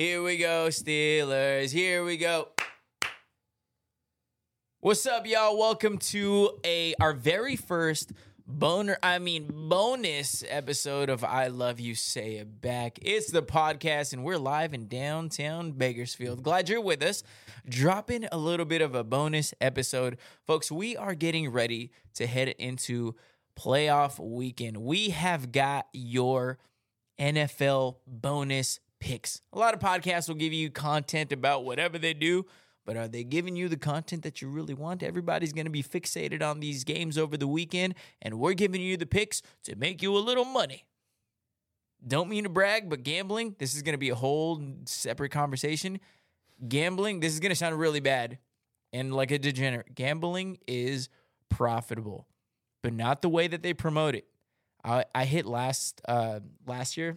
Here we go, Steelers. Here we go. What's up, y'all? Welcome to our very first bonus episode of I Love You, Say It Back. It's the podcast, and we're live in downtown Bakersfield. Glad you're with us. Dropping a little bit of a bonus episode. Folks, we are getting ready to head into playoff weekend. We have got your NFL bonus picks. A lot of podcasts will give you content about whatever they do, but are they giving you the content that you really want? Everybody's going to be fixated on these games over the weekend, and we're giving you the picks to make you a little money. Don't mean to brag, but gambling, this is going to be a whole separate conversation. Gambling, this is going to sound really bad and like a degenerate. Gambling is profitable, but not the way that they promote it. I hit last year.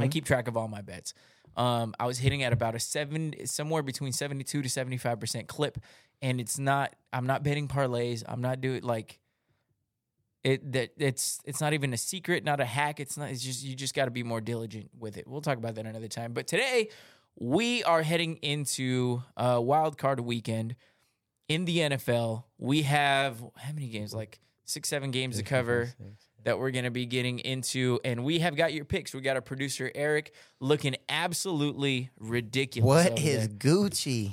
I keep track of all my bets. I was hitting at about somewhere between 72 to 75% clip, and it's not. I'm not betting parlays. I'm not doing like it. That it's not even a secret, not a hack. It's not. It's just you just got to be more diligent with it. We'll talk about that another time. But today we are heading into Wild Card Weekend in the NFL. We have how many games? Like 6-7 games to cover that we're going to be getting into, and we have got your picks. We got our producer, Eric, looking absolutely ridiculous. What is Gucci?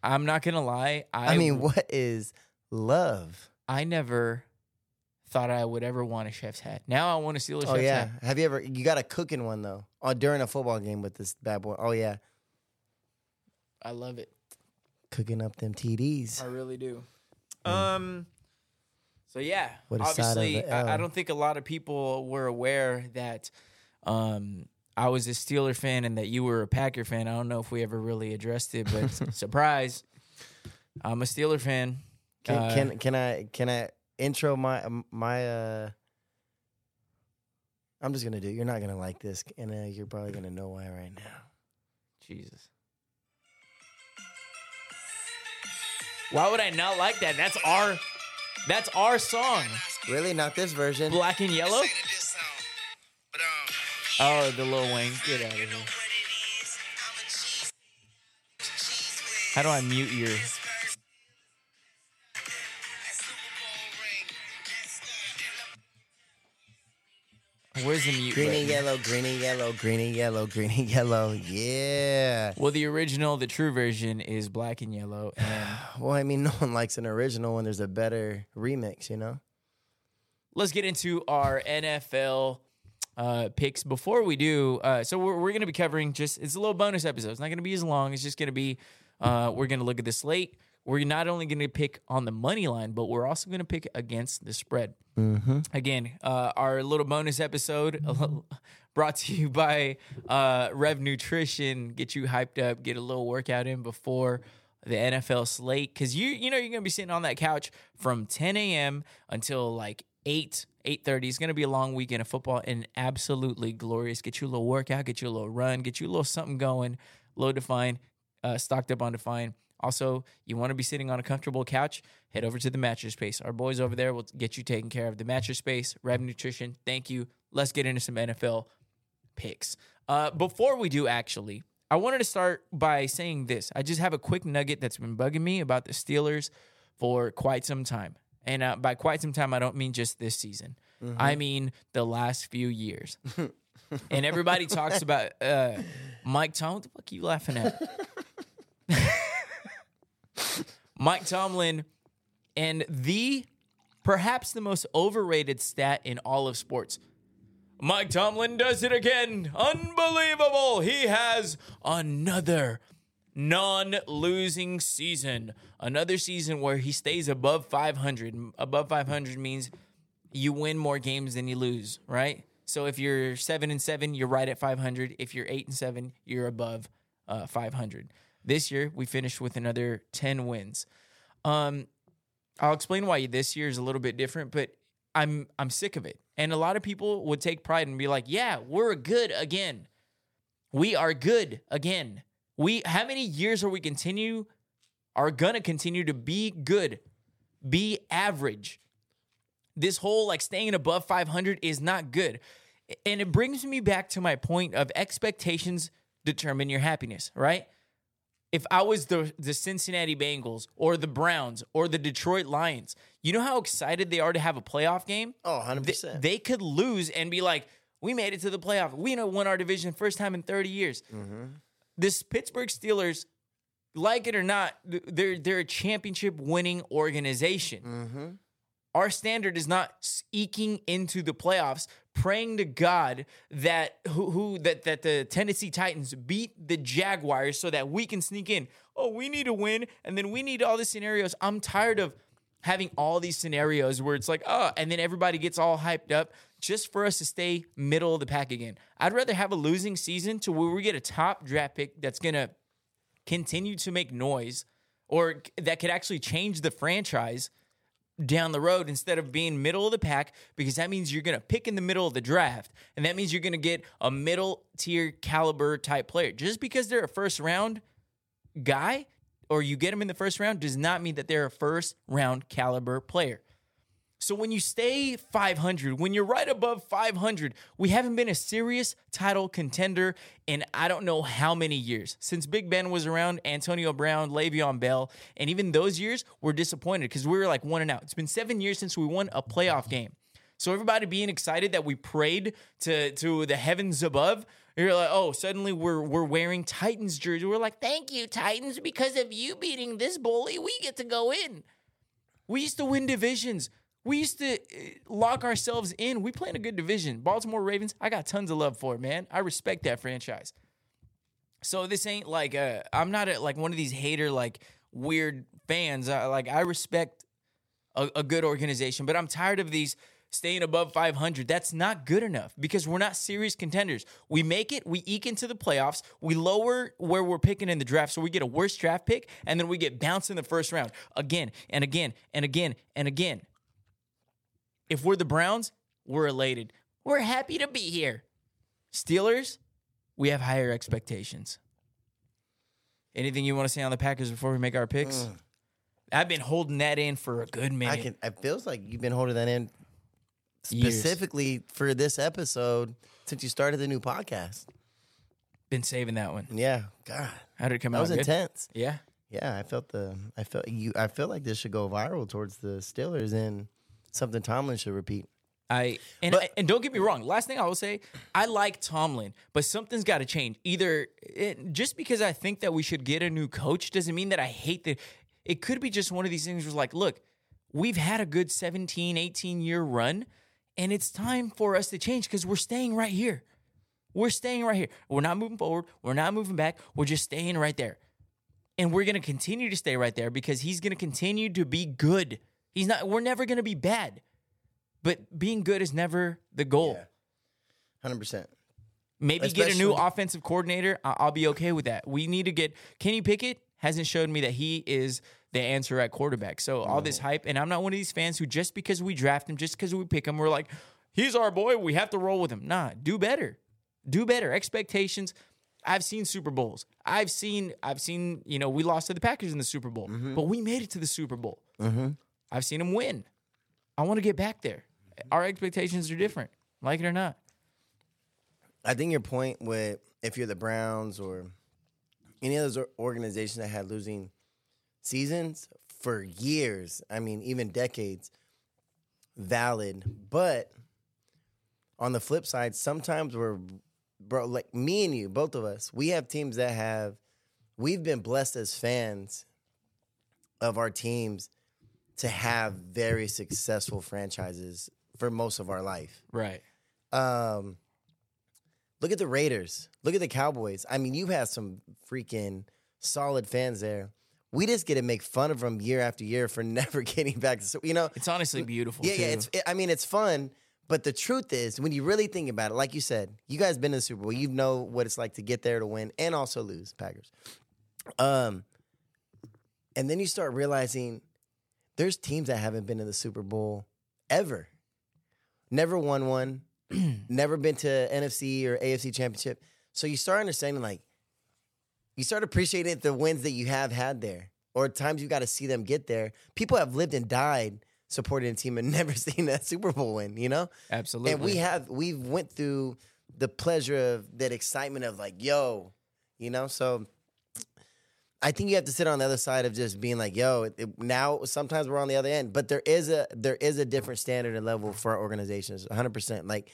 I'm not going to lie. What is love? I never thought I would ever want a chef's hat. Now I want a Steelers chef's hat. Oh, yeah. Have you ever? You got to cook in one, though, during a football game with this bad boy. Oh, yeah. I love it. Cooking up them TDs. I really do. So, yeah, obviously, I don't think a lot of people were aware that I was a Steeler fan and that you were a Packer fan. I don't know if we ever really addressed it, but surprise, I'm a Steeler fan. Can I intro my? I'm just gonna do it. You're not gonna like this, and you're probably gonna know why right now. Jesus. Why would I not like that? That's our song. Really? Not this version? Black and yellow? Oh, the Lil Wayne. Get out of here. How do I mute your... Where's the mute? Green and yellow, green and yellow, green and yellow, green and yellow. Yeah. Well, the original, the true version is black and yellow. And well, no one likes an original when there's a better remix, you know? Let's get into our NFL picks. Before we do, so we're going to be covering it's a little bonus episode. It's not going to be as long. It's just going to be, we're going to look at the slate. We're not only going to pick on the money line, but we're also going to pick against the spread. Mm-hmm. Again, our little bonus episode brought to you by Rev Nutrition. Get you hyped up, get a little workout in before the NFL slate. Because you're going to be sitting on that couch from 10 a.m. until like 8:30. It's going to be a long weekend of football and absolutely glorious. Get you a little workout, get you a little run, get you a little something going, low Define, stocked up on Define. Also, you want to be sitting on a comfortable couch, head over to the mattress space. Our boys over there will get you taken care of. The mattress space, Rev Nutrition, thank you. Let's get into some NFL picks. Before we do, actually, I wanted to start by saying this. I just have a quick nugget that's been bugging me about the Steelers for quite some time. And by quite some time, I don't mean just this season. Mm-hmm. I mean the last few years. And everybody talks about Mike Tomlin. What the fuck are you laughing at? Mike Tomlin, and perhaps the most overrated stat in all of sports. Mike Tomlin does it again. Unbelievable. He has another non-losing season. Another season where he stays above 500. Above 500 means you win more games than you lose, right? So if you're 7-7, you're right at 500. If you're 8-7, you're above 500. This year, we finished with another 10 wins. I'll explain why this year is a little bit different, but I'm sick of it. And a lot of people would take pride and be like, yeah, we're good again. We are good again. How many years are going to continue to be good, be average? This whole staying above 500 is not good. And it brings me back to my point of expectations determine your happiness, right? If I was the Cincinnati Bengals or the Browns or the Detroit Lions, you know how excited they are to have a playoff game? Oh, 100%. They could lose and be like, we made it to the playoff. We won our division first time in 30 years. Mm-hmm. This Pittsburgh Steelers, like it or not, they're a championship-winning organization. Mm-hmm. Our standard is not eking into the playoffs, praying to God that that the Tennessee Titans beat the Jaguars so that we can sneak in. Oh, we need a win, and then we need all these scenarios. I'm tired of having all these scenarios where it's like, oh, and then everybody gets all hyped up just for us to stay middle of the pack again. I'd rather have a losing season to where we get a top draft pick that's going to continue to make noise or that could actually change the franchise down the road instead of being middle of the pack, because that means you're going to pick in the middle of the draft, and that means you're going to get a middle-tier caliber type player. Just because they're a first-round guy or you get them in the first round does not mean that they're a first-round caliber player. So when you stay 500, when you're right above 500, we haven't been a serious title contender in I don't know how many years. Since Big Ben was around, Antonio Brown, Le'Veon Bell, and even those years, we're disappointed because we were like 1-0. It's been 7 years since we won a playoff game. So everybody being excited that we prayed to the heavens above, you're like, oh, suddenly we're wearing Titans jersey. We're like, thank you, Titans, because of you beating this bully, we get to go in. We used to win divisions. We used to lock ourselves in. We play in a good division. Baltimore Ravens, I got tons of love for it, man. I respect that franchise. So this ain't like, I'm not like one of these hater, like weird fans. I respect a good organization, but I'm tired of these staying above 500. That's not good enough because we're not serious contenders. We make it, we eke into the playoffs, we lower where we're picking in the draft, so we get a worse draft pick, and then we get bounced in the first round again and again and again and again. If we're the Browns, we're elated. We're happy to be here. Steelers, we have higher expectations. Anything you want to say on the Packers before we make our picks? I've been holding that in for a good minute. It feels like you've been holding that in specifically for this episode since you started the new podcast. Been saving that one. Yeah. God. How did it come out? That was good? Intense. Yeah. Yeah. I feel like this should go viral towards the Steelers and something Tomlin should repeat. And don't get me wrong. Last thing I will say, I like Tomlin, but something's got to change. Just because I think that we should get a new coach doesn't mean that I hate that. It could be just one of these things where it's like, look, we've had a good 17, 18-year run, and it's time for us to change because we're staying right here. We're staying right here. We're not moving forward. We're not moving back. We're just staying right there. And we're going to continue to stay right there because he's going to continue to be good. We're never going to be bad, but being good is never the goal. Yeah, 100%. Maybe especially get a new offensive coordinator. I'll be okay with that. We need to get Kenny Pickett hasn't shown me that he is the answer at quarterback. So all this hype, and I'm not one of these fans who just because we draft him, just because we pick him, we're like, he's our boy, we have to roll with him. Nah, do better. Do better. Expectations. I've seen Super Bowls. I've seen, you know, we lost to the Packers in the Super Bowl, but we made it to the Super Bowl. Mm-hmm. I've seen him win. I want to get back there. Our expectations are different, like it or not. I think your point with if you're the Browns or any of those organizations that had losing seasons for years, I mean, even decades, valid. But on the flip side, sometimes like me and you, both of us, we have teams that we've been blessed as fans of our teams to have very successful franchises for most of our life. Right. Look at the Raiders. Look at the Cowboys. I mean, you have some freaking solid fans there. We just get to make fun of them year after year for never getting back. So, you know, it's honestly beautiful. Yeah, too. Yeah. It's fun. But the truth is, when you really think about it, like you said, you guys been in the Super Bowl. You know what it's like to get there to win and also lose, Packers. And then you start realizing there's teams that haven't been to the Super Bowl ever. Never won one. Never been to NFC or AFC championship. So you start understanding, like, you start appreciating the wins that you have had there or times you got to see them get there. People have lived and died supporting a team and never seen that Super Bowl win, you know? Absolutely. And we've went through the pleasure of that excitement of, like, yo, you know? So I think you have to sit on the other side of just being like, yo, now sometimes we're on the other end. But there is a different standard and level for our organizations, 100%. Like,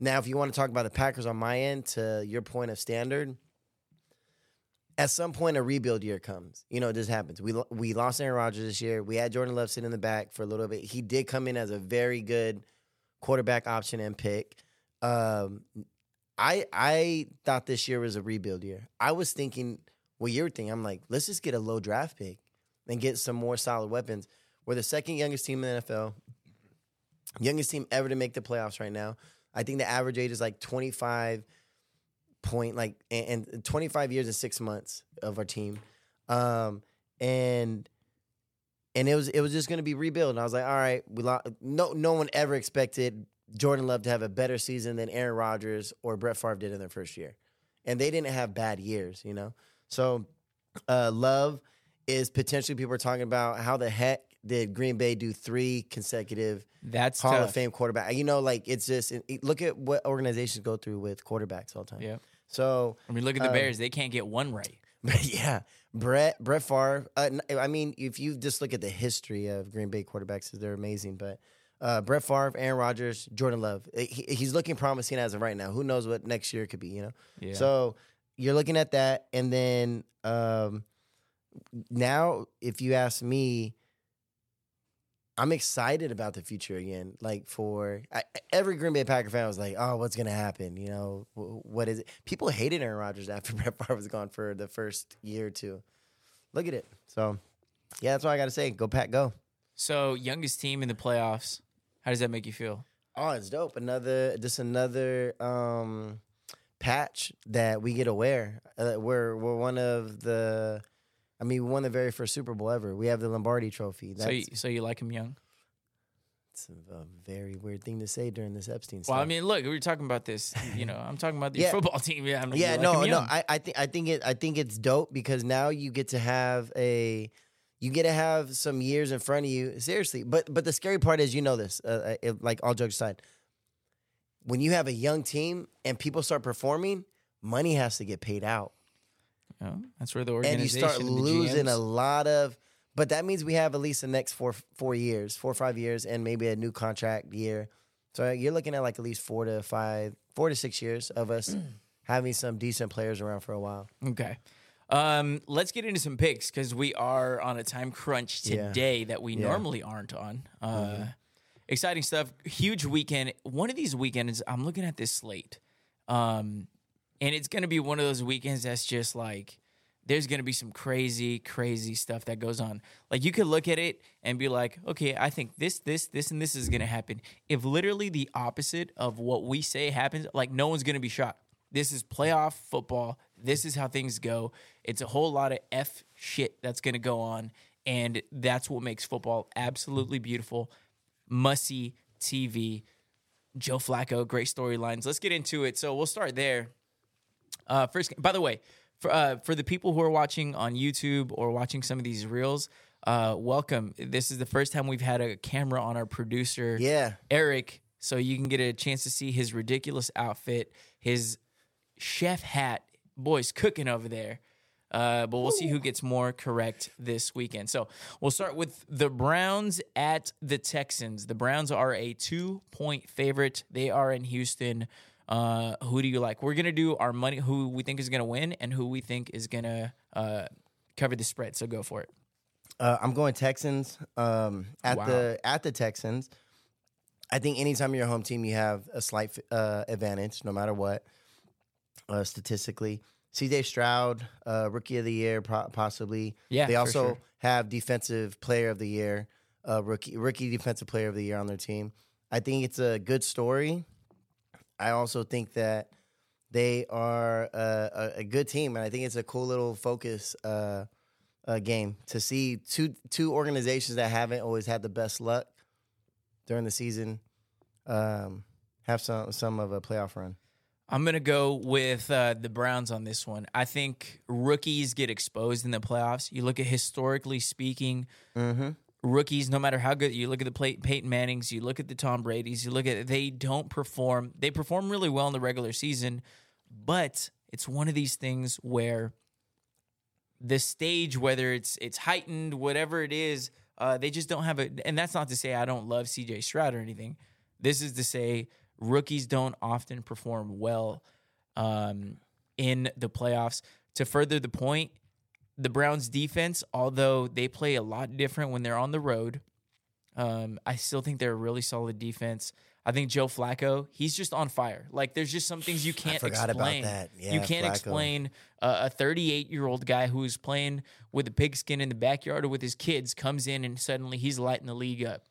now if you want to talk about the Packers on my end, to your point of standard, at some point a rebuild year comes. You know, it just happens. We lost Aaron Rodgers this year. We had Jordan Love sitting in the back for a little bit. He did come in as a very good quarterback option and pick. I thought this year was a rebuild year. I was thinking what you were thinking. I'm like, let's just get a low draft pick and get some more solid weapons. We're the second youngest team in the NFL, youngest team ever to make the playoffs right now. I think the average age is like 25 years and 6 months of our team. And it was just going to be rebuild. And I was like, all right, no one ever expected Jordan Love to have a better season than Aaron Rodgers or Brett Favre did in their first year. And they didn't have bad years, you know? So Love is potentially, people are talking about how the heck did Green Bay do 3 consecutive Hall of Fame quarterback? You know, like, it's just, look at what organizations go through with quarterbacks all the time. Yeah. So, I mean, look at the Bears. They can't get one right. Yeah. Brett Favre. I mean, if you just look at the history of Green Bay quarterbacks, they're amazing, but... Brett Favre, Aaron Rodgers, Jordan Love. He's looking promising as of right now. Who knows what next year could be, you know? Yeah. So you're looking at that. And then now, if you ask me, I'm excited about the future again. Like, every Green Bay Packer fan was like, oh, what's going to happen? You know, what is it? People hated Aaron Rodgers after Brett Favre was gone for the first year or two. Look at it. So, yeah, that's what I got to say. Go Pack, go. So, youngest team in the playoffs. How does that make you feel? Oh, it's dope. Another patch that we get to wear. We're one of the, I mean, we won the very first Super Bowl ever. We have the Lombardi Trophy. So you like him young? It's a very weird thing to say during this Epstein stuff. Well, I mean, look, we were talking about this. You know, I'm talking about the football team. Yeah, no. I think it's dope because now you get to have have some years in front of you, seriously. But the scary part is, you know this, like, all jokes aside, when you have a young team and people start performing, money has to get paid out. Oh, that's where the organization and you start losing GMs. A lot of. But that means we have at least the next four or five years, and maybe a new contract year. So you're looking at like at least 4 to 6 years of us having some decent players around for a while. Okay. Let's get into some picks because we are on a time crunch today that we normally aren't on. Exciting stuff. Huge weekend. One of these weekends, I'm looking at this slate. And it's going to be one of those weekends that's just like, there's going to be some crazy, crazy stuff that goes on. Like, you could look at it and be like, okay, I think this, and this is going to happen. If literally the opposite of what we say happens, like, no one's going to be shocked. This is playoff football. This is how things go. It's a whole lot of F shit that's going to go on, and that's what makes football absolutely beautiful. Must-see TV. Joe Flacco, great storylines. Let's get into it. So we'll start there. First, by the way, for the people who are watching on YouTube or watching some of these reels, welcome. This is the first time we've had a camera on our producer, Eric, so you can get a chance to see his ridiculous outfit, his chef hat. Boys cooking over there, but we'll see who gets more correct this weekend. So we'll start with the Browns at the Texans. The Browns are a 2-point favorite. They are in Houston. Who do you like? We're going to do our money, who we think is going to win and who we think is going to cover the spread. So go for it. I'm going Texans at the Texans. I think anytime you're a home team, you have a slight advantage no matter what. Statistically, CJ Stroud, rookie of the year, possibly. Yeah, they also have defensive player of the year, rookie defensive player of the year on their team. I think it's a good story. I also think that they are a good team, and I think it's a cool little focus game to see two organizations that haven't always had the best luck during the season have some of a playoff run. I'm going to go with the Browns on this one. I think rookies get exposed in the playoffs. You look at, historically speaking, rookies, no matter how good, you look at the Peyton Mannings, you look at the Tom Bradys, you look at, they don't perform. They perform really well in the regular season, but it's one of these things where the stage, whether it's heightened, whatever it is, they just don't have it. And that's not to say I don't love C.J. Stroud or anything. This is to say rookies don't often perform well in the playoffs. To further the point, the Browns defense, although they play a lot different when they're on the road, I still think they're a really solid defense. I think Joe Flacco, he's just on fire. Like, there's just some things you can't explain. I forgot about that. Yeah, you can't explain a 38-year-old guy who's playing with a pigskin in the backyard or with his kids comes in and suddenly he's lighting the league up.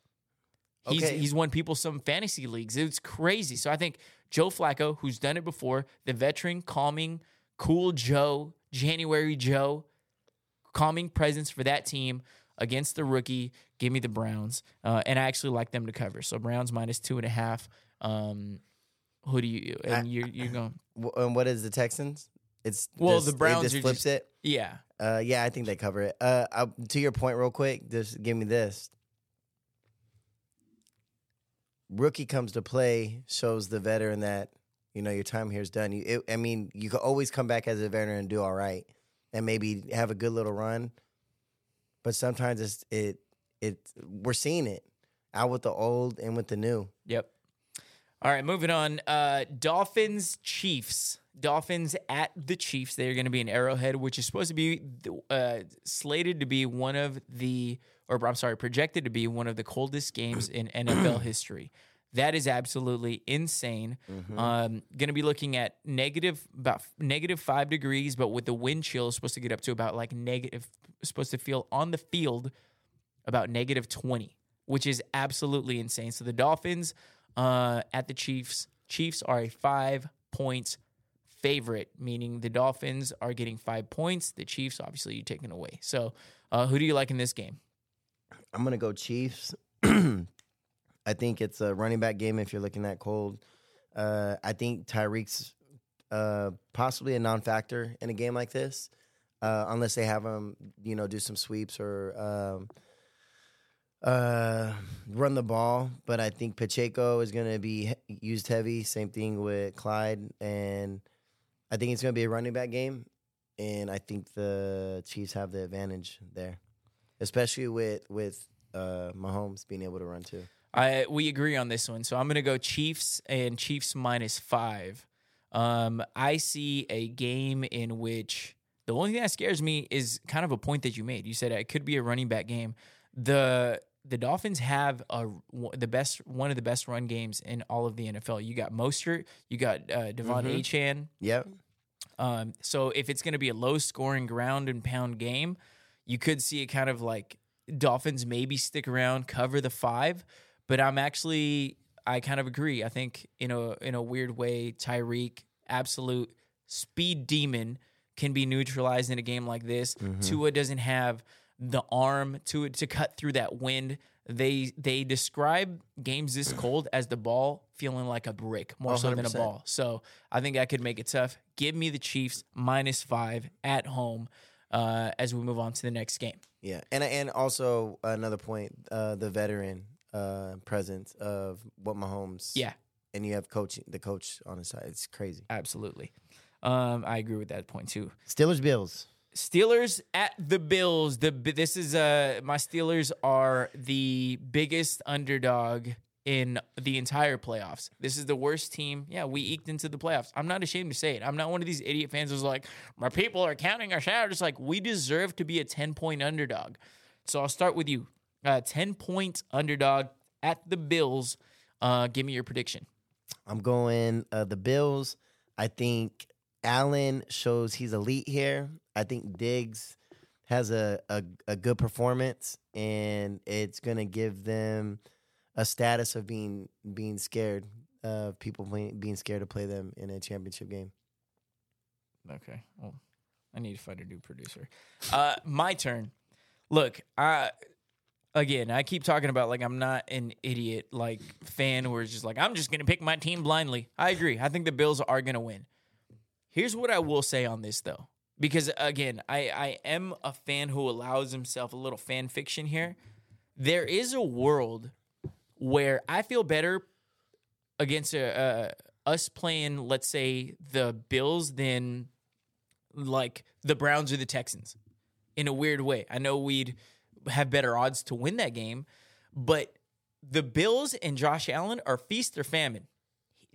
He's won people some fantasy leagues. It's crazy. So I think Joe Flacco, who's done it before, the veteran, calming, cool Joe, January Joe, calming presence for that team against the rookie. Give me the Browns. And I actually like them to cover. So Browns minus 2.5. Who do you – and you're going – And what is the Texans? The Browns – just flips it? Yeah. I think they cover it. To your point real quick, just give me this. Rookie comes to play, shows the veteran that, your time here is done. You can always come back as a veteran and do all right and maybe have a good little run. But sometimes we're seeing it out with the old and with the new. Yep. All right, moving on. Dolphins, Chiefs. Dolphins at the Chiefs. They are going to be in Arrowhead, which is supposed to be projected to be one of the coldest games in NFL history. That is absolutely insane. Mm-hmm. Going to be looking at about negative 5 degrees, but with the wind chill, supposed to get up to about like negative. Supposed to feel on the field about negative 20, which is absolutely insane. So the Dolphins at the Chiefs. Chiefs are a 5 points favorite, meaning the Dolphins are getting 5 points. The Chiefs, obviously, you're taking away. So who do you like in this game? I'm going to go Chiefs. I think it's a running back game if you're looking at cold. I think Tyreek's possibly a non-factor in a game like this, unless they have him, do some sweeps or run the ball. But I think Pacheco is going to be used heavy. Same thing with Clyde. And I think it's going to be a running back game. And I think the Chiefs have the advantage there, especially with Mahomes being able to run too. We agree on this one, so I'm going to go Chiefs and Chiefs minus 5. I see a game in which the only thing that scares me is kind of a point that you made. You said it could be a running back game. The Dolphins have one of the best run games in all of the NFL. You got Mostert, you got Devon Achane. Yep. So if it's going to be a low scoring ground and pound game, you could see it kind of like Dolphins maybe stick around, cover the 5. But I kind of agree. I think in a weird way, Tyreek, absolute speed demon, can be neutralized in a game like this. Mm-hmm. Tua doesn't have the arm to cut through that wind. They describe games this cold as the ball feeling like a brick, more 100%. So than a ball. So I think that could make it tough. Give me the Chiefs minus 5 at home as we move on to the next game. Yeah, and also another point, the veteran. Presence of what Mahomes. Yeah. And you have the coach on his side. It's crazy. Absolutely. I agree with that point too. Steelers at the Bills. This is my Steelers are the biggest underdog in the entire playoffs. This is the worst team. Yeah, we eked into the playoffs. I'm not ashamed to say it. I'm not one of these idiot fans who's like, my people are counting our shout. It's like, we deserve to be a 10-point underdog. So I'll start with you. 10-point underdog at the Bills. Give me your prediction. I'm going the Bills. I think Allen shows he's elite here. I think Diggs has a good performance, and it's going to give them a status of being scared, people being scared to play them in a championship game. Okay. Well, I need to find a new producer. My turn. Look, Again, I keep talking about, like, I'm not an idiot, like, fan where it's just like, I'm just going to pick my team blindly. I agree. I think the Bills are going to win. Here's what I will say on this, though. Because, again, I am a fan who allows himself a little fan fiction here. There is a world where I feel better against us playing, let's say, the Bills than like the Browns or the Texans in a weird way. I know we'd have better odds to win that game, but the Bills and Josh Allen are feast or famine.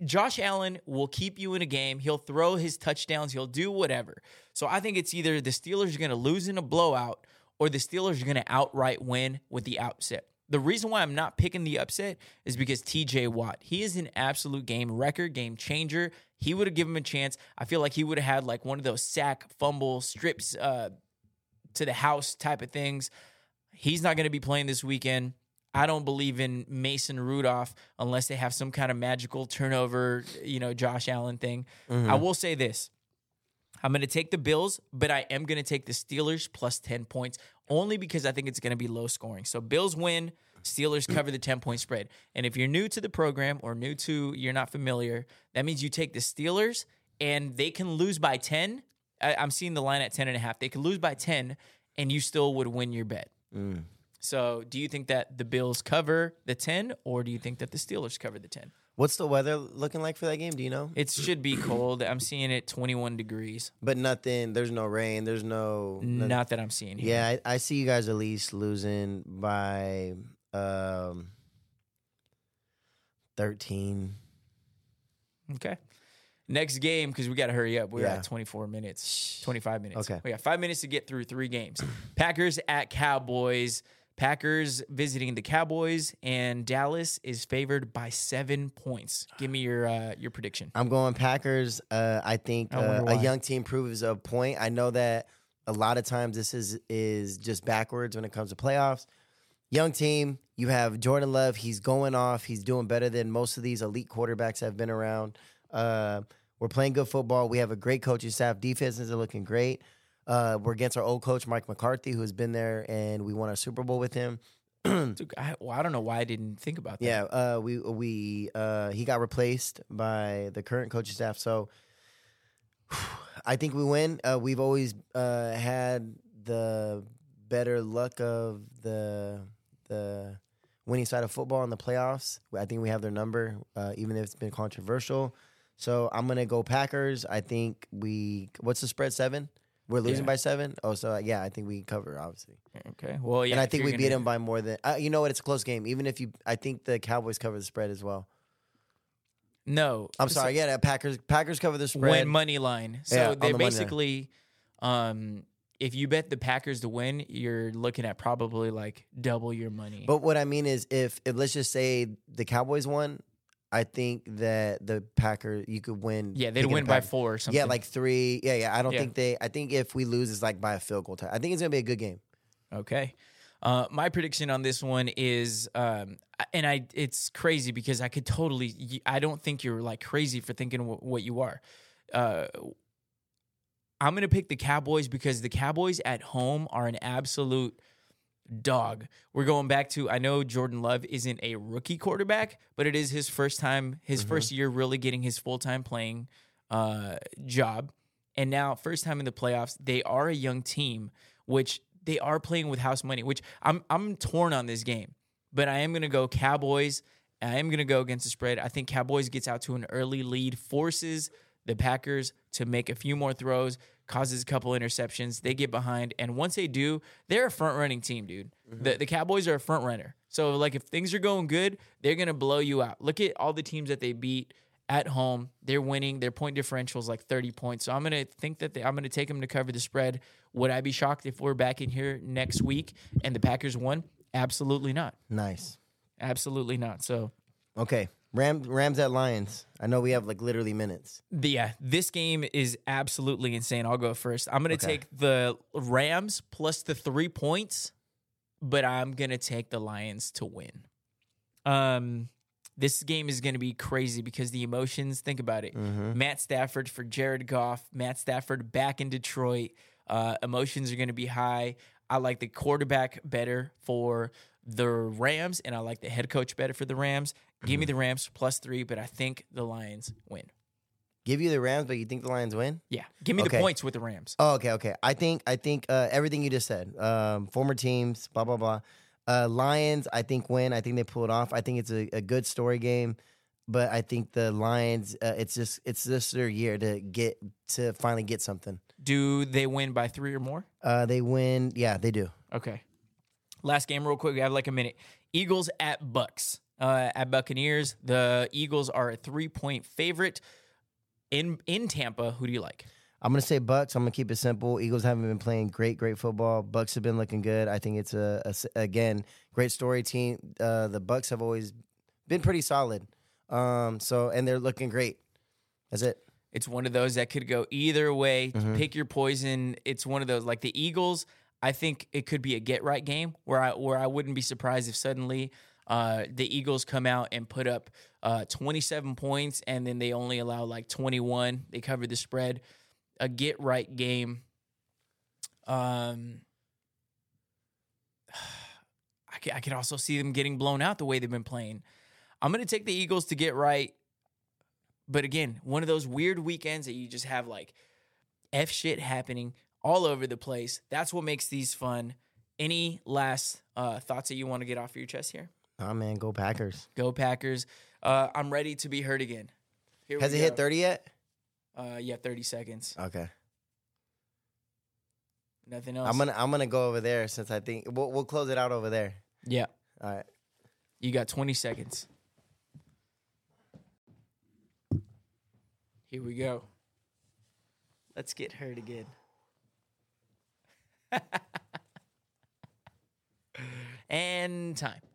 Josh Allen will keep you in a game. He'll throw his touchdowns. He'll do whatever. So I think it's either the Steelers are going to lose in a blowout or the Steelers are going to outright win with the upset. The reason why I'm not picking the upset is because TJ Watt, he is an absolute game wrecker, game changer. He would have given him a chance. I feel like he would have had like one of those sack, fumble, strips to the house type of things. He's not going to be playing this weekend. I don't believe in Mason Rudolph unless they have some kind of magical turnover, you know, Josh Allen thing. Mm-hmm. I will say this. I'm going to take the Bills, but I am going to take the Steelers plus 10 points only because I think it's going to be low scoring. So Bills win, Steelers cover the 10-point spread. And if you're new to the program or new to you're not familiar, that means you take the Steelers and they can lose by 10. I'm seeing the line at 10.5. They can lose by 10 and you still would win your bet. Mm. So do you think that the Bills cover the 10 or do you think that the Steelers cover the 10? What's the weather looking like for that game? Do you know? It should be cold. I'm seeing it 21 degrees. But nothing. There's no rain. There's no... Not that I'm seeing here. Yeah, I see you guys at least losing by 13. Okay. Next game, because we got to hurry up. We're at 24 minutes, 25 minutes. Okay. We got 5 minutes to get through three games. Packers at Cowboys. Packers visiting the Cowboys, and Dallas is favored by 7 points. Give me your prediction. I'm going Packers. I think a young team proves a point. I know that a lot of times this is just backwards when it comes to playoffs. Young team, you have Jordan Love. He's going off. He's doing better than most of these elite quarterbacks have been around. We're playing good football. We have a great coaching staff. Defenses are looking great. We're against our old coach, Mike McCarthy, who has been there, and we won our Super Bowl with him. Dude, I don't know why I didn't think about that. Yeah, he got replaced by the current coaching staff, so I think we win. We've always had the better luck of the winning side of football in the playoffs. I think we have their number, even if it's been controversial. So I'm going to go Packers. I think what's the spread, 7? We're losing by 7? Oh, so, yeah, I think we cover, obviously. Okay. Well, yeah. And I think we beat them by more than... you know what? It's a close game. Even if I think the Cowboys cover the spread as well. No. I'm sorry. Yeah, Packers cover the spread. Win money line. So, yeah, they basically... if you bet the Packers to win, you're looking at probably, like, double your money. But what I mean is, if let's just say the Cowboys won... I think that the Packers, you could win. Yeah, they'd win by 4 or something. Yeah, like 3. Yeah. I think if we lose, it's like by a field goal tie. I think it's going to be a good game. Okay. My prediction on this one is, it's crazy because I could totally, I don't think you're like crazy for thinking what you are. I'm going to pick the Cowboys because the Cowboys at home are an absolute dog. We're going back to, I know Jordan Love isn't a rookie quarterback, but it is his first time, his first year really getting his full-time playing job. And now, first time in the playoffs, they are a young team, which they are playing with house money, which I'm torn on this game. But I am going to go Cowboys. I am going to go against the spread. I think Cowboys gets out to an early lead, forces the Packers to make a few more throws, causes a couple interceptions. They get behind, and once they do, they're a front-running team, dude. Mm-hmm. The Cowboys are a front-runner. So, like, if things are going good, they're going to blow you out. Look at all the teams that they beat at home. They're winning. Their point differential is like 30 points. So, I'm going to think that I'm going to take them to cover the spread. Would I be shocked if we're back in here next week and the Packers won? Absolutely not. Nice. Absolutely not. So, okay. Rams at Lions. I know we have like literally minutes. This game is absolutely insane. I'll go first. I'm going to take the Rams plus the 3 points, but I'm going to take the Lions to win. This game is going to be crazy because the emotions, think about it. Mm-hmm. Matt Stafford for Jared Goff. Matt Stafford back in Detroit. Emotions are going to be high. I like the quarterback better for the Rams, and I like the head coach better for the Rams. Give me the Rams plus 3, but I think the Lions win. Give you the Rams, but you think the Lions win? Yeah. Give me the points with the Rams. Oh, okay. I think everything you just said, former teams, blah, blah, blah. Lions, I think, win. I think they pull it off. I think it's a good story game. But I think the Lions, it's just their year to finally get something. Do they win by 3 or more? They win. Yeah, they do. Okay. Last game real quick. We have like a minute. Eagles at Bucks. At Buccaneers, the Eagles are a 3-point favorite in Tampa. Who do you like? I'm going to say Bucks. I'm going to keep it simple. Eagles haven't been playing great football. Bucks have been looking good. I think it's, again, great story team. The Bucks have always been pretty solid. And they're looking great. That's it. It's one of those that could go either way. Mm-hmm. Pick your poison. It's one of those, like the Eagles, I think it could be a get-right game where I wouldn't be surprised if suddenly the Eagles come out and put up 27 points, and then they only allow like 21. They cover the spread. A get-right game. I could also see them getting blown out the way they've been playing. I'm going to take the Eagles to get right. But again, one of those weird weekends that you just have like F shit happening all over the place. That's what makes these fun. Any last thoughts that you want to get off your chest here? Nah, man, go Packers. Go Packers. I'm ready to be heard again. Has it hit 30 yet? Yeah, 30 seconds. Okay. Nothing else. I'm gonna go over there since I think we'll close it out over there. Yeah. All right. You got 20 seconds. Here we go. Let's get heard again. And time.